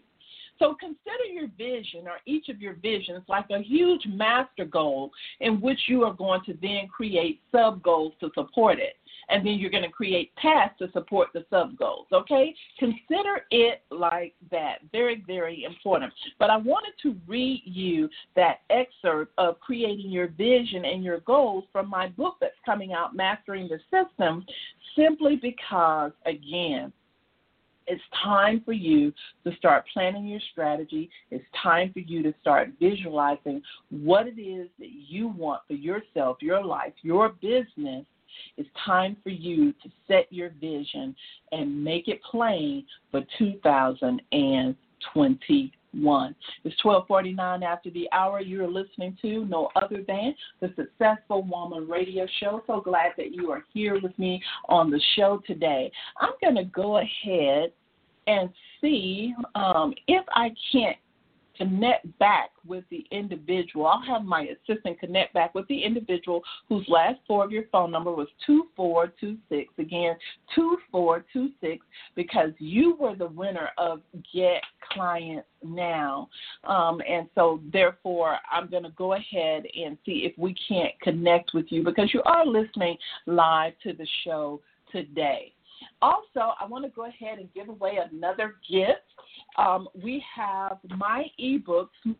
So consider your vision or each of your visions like a huge master goal in which you are going to then create sub-goals to support it. And then you're going to create tasks to support the sub-goals, okay? Consider it like that. Very, very important. But I wanted to read you that excerpt of Creating Your Vision and Your Goals from my book that's coming out, Mastering the System, simply because, again, it's time for you to start planning your strategy. It's time for you to start visualizing what it is that you want for yourself, your life, your business. It's time for you to set your vision and make it plain for two thousand twenty-one. It's twelve forty-nine after the hour. You're listening to no other than the Successful Woman Radio Show. So glad that you are here with me on the show today. I'm going to go ahead and see um, if I can't connect back with the individual. I'll have my assistant connect back with the individual whose last four of your phone number was two four two six. Again, two four two six, because you were the winner of Get Clients Now. Um, and so, therefore, I'm going to go ahead and see if we can't connect with you, because you are listening live to the show today. Also, I want to go ahead and give away another gift. Um, we have my ebook, Smart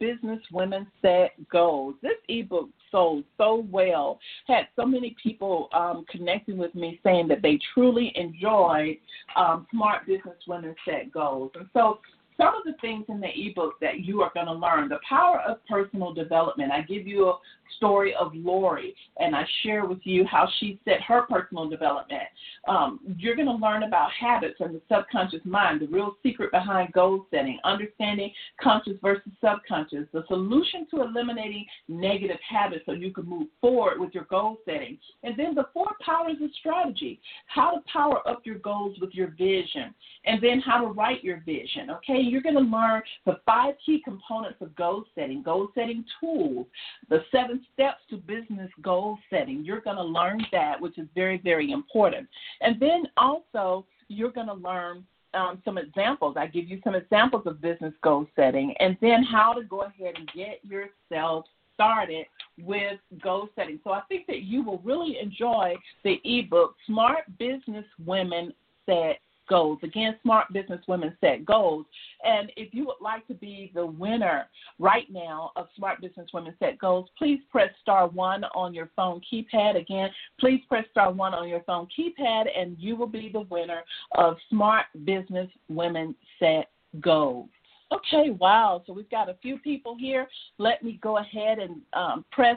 Business Women Set Goals. This ebook sold so well, had so many people um, connecting with me saying that they truly enjoyed um, Smart Business Women Set Goals. And so, some of the things in the ebook that you are going to learn, the power of personal development. I give you a story of Lori, and I share with you how she set her personal development. Um, you're going to learn about habits and the subconscious mind, the real secret behind goal setting, understanding conscious versus subconscious, the solution to eliminating negative habits so you can move forward with your goal setting, and then the four powers of strategy, how to power up your goals with your vision, and then how to write your vision, okay? You're going to learn the five key components of goal setting, goal setting tools, the seven steps to business goal setting. You're going to learn that, which is very, very important. And then also you're going to learn um, some examples. I give you some examples of business goal setting, and then how to go ahead and get yourself started with goal setting. So I think that you will really enjoy the ebook, Smart Business Women Set Goals. Again, Smart Business Women Set Goals. And if you would like to be the winner right now of Smart Business Women Set Goals, please press star one on your phone keypad. Again, please press star one on your phone keypad, and you will be the winner of Smart Business Women Set Goals. Okay, wow. So we've got a few people here. Let me go ahead and um, press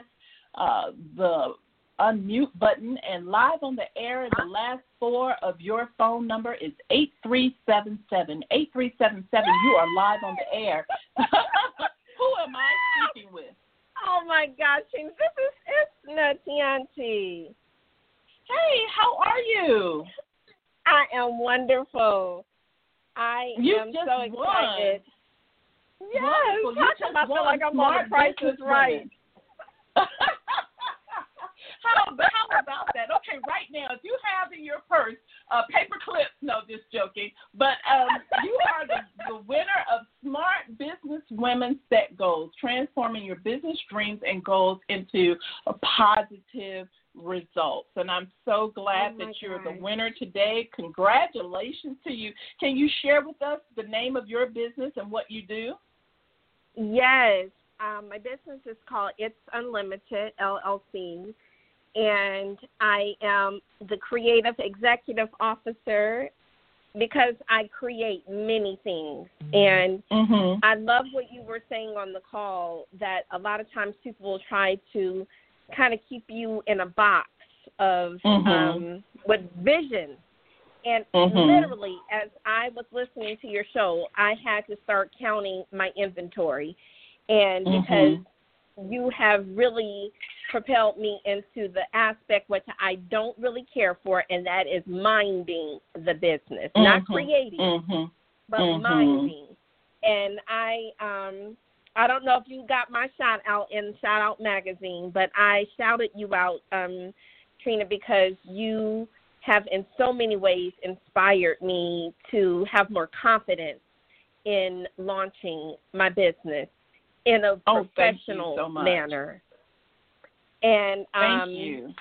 uh, the unmute button, and live on the air, the last four of your phone number is eight three seven seven. eight three seven seven, you are live on the air. Who am I speaking with? Oh my gosh, this is Isna Tianti. Hey, how are you? I am wonderful. I you am just so excited. Won. Yes, wonderful. How come I feel like I'm on The Price Is Right? How, how about that? Okay, right now, if you have in your purse uh, paper clips, no, just joking, but um, you are the, the winner of Smart Business Women Set Goals, transforming your business dreams and goals into a positive results. And I'm so glad oh that you're God. the winner today. Congratulations to you. Can you share with us the name of your business and what you do? Yes. Um, my business is called It's Unlimited L L C. And I am the creative executive officer, because I create many things. And mm-hmm. I love what you were saying on the call, that a lot of times people will try to kind of keep you in a box of mm-hmm. um, with vision. And mm-hmm. literally, as I was listening to your show, I had to start counting my inventory. And because mm-hmm. you have really propelled me into the aspect which I don't really care for, and that is minding the business, mm-hmm. not creating, mm-hmm. but mm-hmm. minding. And I um, I don't know if you got my shout out in Shout Out Magazine, but I shouted you out, um, Trina, because you have in so many ways inspired me to have more confidence in launching my business in a oh, professional so manner. And um, thank you.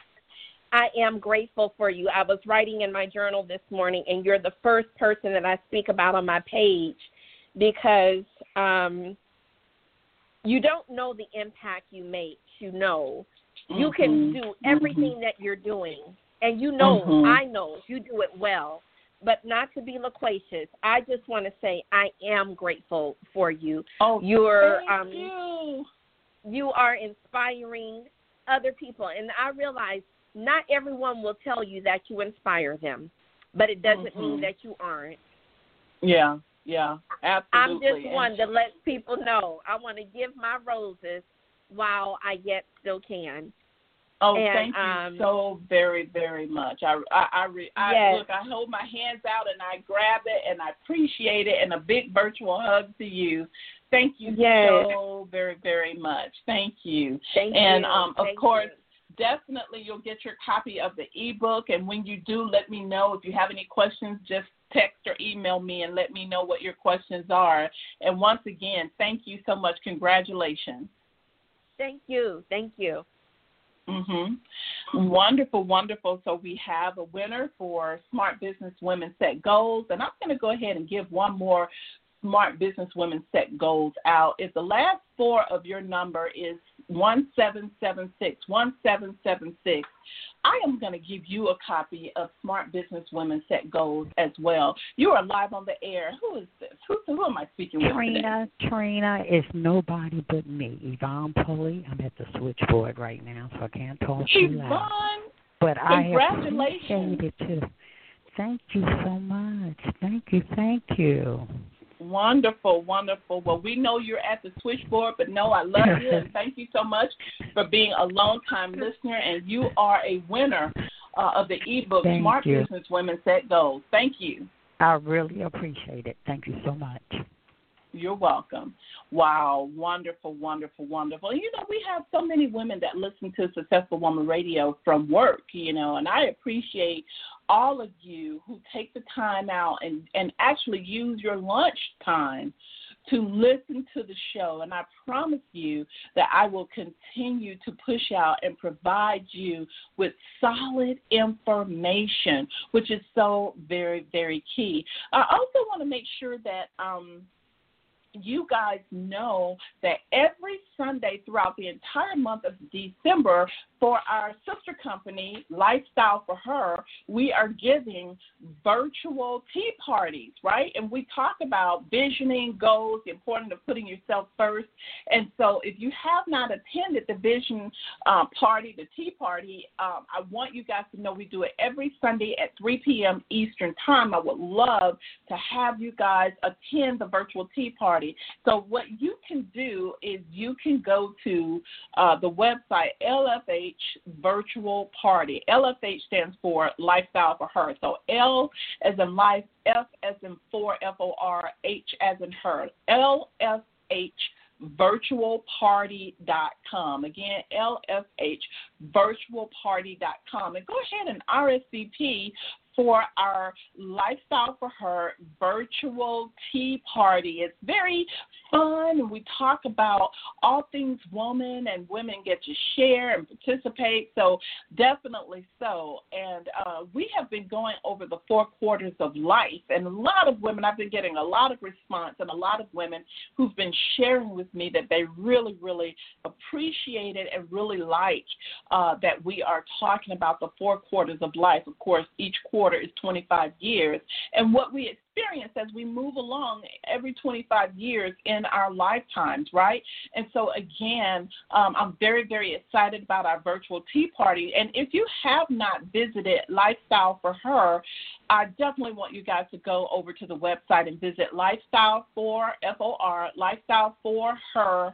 I am grateful for you. I was writing in my journal this morning, and you're the first person that I speak about on my page because um, you don't know the impact you make. You know, mm-hmm. you can do everything mm-hmm. that you're doing, and you know, mm-hmm. I know you do it well. But not to be loquacious, I just want to say I am grateful for you. Oh, You're, thank um, you. You are inspiring other people. And I realize not everyone will tell you that you inspire them, but it doesn't mm-hmm. mean that you aren't. Yeah, yeah, absolutely. I'm just one that lets people know I want to give my roses while I yet still can. Oh, and, thank you um, so very, very much. I, I, I, re, I yes. look, I hold my hands out and I grab it and I appreciate it, and a big virtual hug to you. Thank you yes. so very, very much. Thank you. Thank and, you. Um, of thank course, you. Definitely you'll get your copy of the ebook. And when you do, let me know. If you have any questions, just text or email me and let me know what your questions are. And once again, thank you so much. Congratulations. Thank you. Thank you. Mm-hmm. Wonderful, wonderful. So we have a winner for Smart Business Women Set Goals. And I'm going to go ahead and give one more Smart Business Women Set Goals out. If the last four of your number is one seven seven six, one seven seven six, I am going to give you a copy of Smart Business Women Set Goals as well. You are live on the air. Who is this? Who, who am I speaking with Trina, today? Trina is nobody but me. Yvonne Pulley. I'm at the switchboard right now, so I can't talk to you loud. But congratulations. I appreciate it too. Thank you so much. Thank you, thank you. Wonderful, wonderful. Well, we know you're at the switchboard, but no, I love you and thank you so much for being a long-time listener, and you are a winner uh, of the ebook thank Smart you. Business Women Set Goals. Thank you. I really appreciate it. Thank you so much. You're welcome. Wow, wonderful, wonderful, wonderful. You know, we have so many women that listen to Successful Woman Radio from work, you know, and I appreciate all of you who take the time out and, and actually use your lunch time to listen to the show. And I promise you that I will continue to push out and provide you with solid information, which is so very, very key. I also want to make sure that um, you guys know that every Sunday throughout the entire month of December, for our sister company, Lifestyle for Her, we are giving virtual tea parties, right? And we talk about visioning, goals, the importance of putting yourself first. And so if you have not attended the vision uh, party, the tea party, um, I want you guys to know we do it every Sunday at three p.m. Eastern time. I would love to have you guys attend the virtual tea party. So what you can do is you can go to uh, the website, L F A Virtual Party. L F H stands for Lifestyle for Her. So L as in life, F as in four, F O R, H as in her. L F H virtual party dot com. Again, L F H virtual party dot com. And go ahead and R S V P for our Lifestyle for Her virtual tea party. It's very fun, and we talk about all things woman, and women get to share and participate, so definitely so. And uh, we have been going over the four quarters of life, and a lot of women, I've been getting a lot of response, and a lot of women who've been sharing with me that they really, really appreciate it and really like uh, that we are talking about the four quarters of life. Of course, each quarter is twenty-five years, and what we experience as we move along every twenty-five years in our lifetimes, right? And so again, um, I'm very, very excited about our virtual tea party. And if you have not visited Lifestyle for Her, I definitely want you guys to go over to the website and visit Lifestyle for F O R, Lifestyle for Her.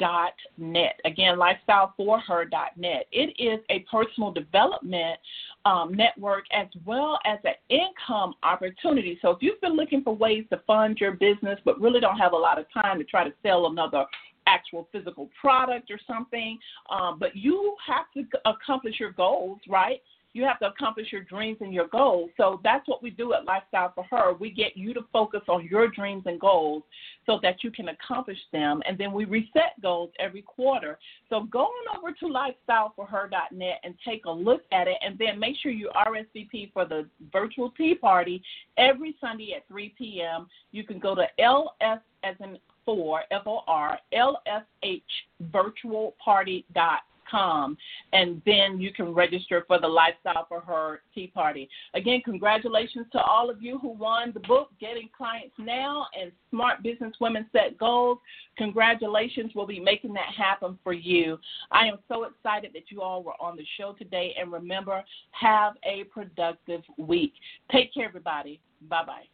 Dot net. Again, lifestyle for her dot net. It is a personal development um, network as well as an income opportunity. So if you've been looking for ways to fund your business but really don't have a lot of time to try to sell another actual physical product or something, um, but you have to accomplish your goals, right? you have to accomplish your dreams and your goals. So that's what we do at Lifestyle for Her. We get you to focus on your dreams and goals so that you can accomplish them. And then we reset goals every quarter. So go on over to lifestyle for her dot net and take a look at it. And then make sure you R S V P for the virtual tea party every Sunday at three p.m. You can go to L S as in for, F O R, L S H virtual party dot com. Com, and then you can register for the Lifestyle for Her Tea Party. Again, congratulations to all of you who won the book, Getting Clients Now and Smart Business Women Set Goals. Congratulations. We'll be making that happen for you. I am so excited that you all were on the show today. And remember, have a productive week. Take care, everybody. Bye-bye.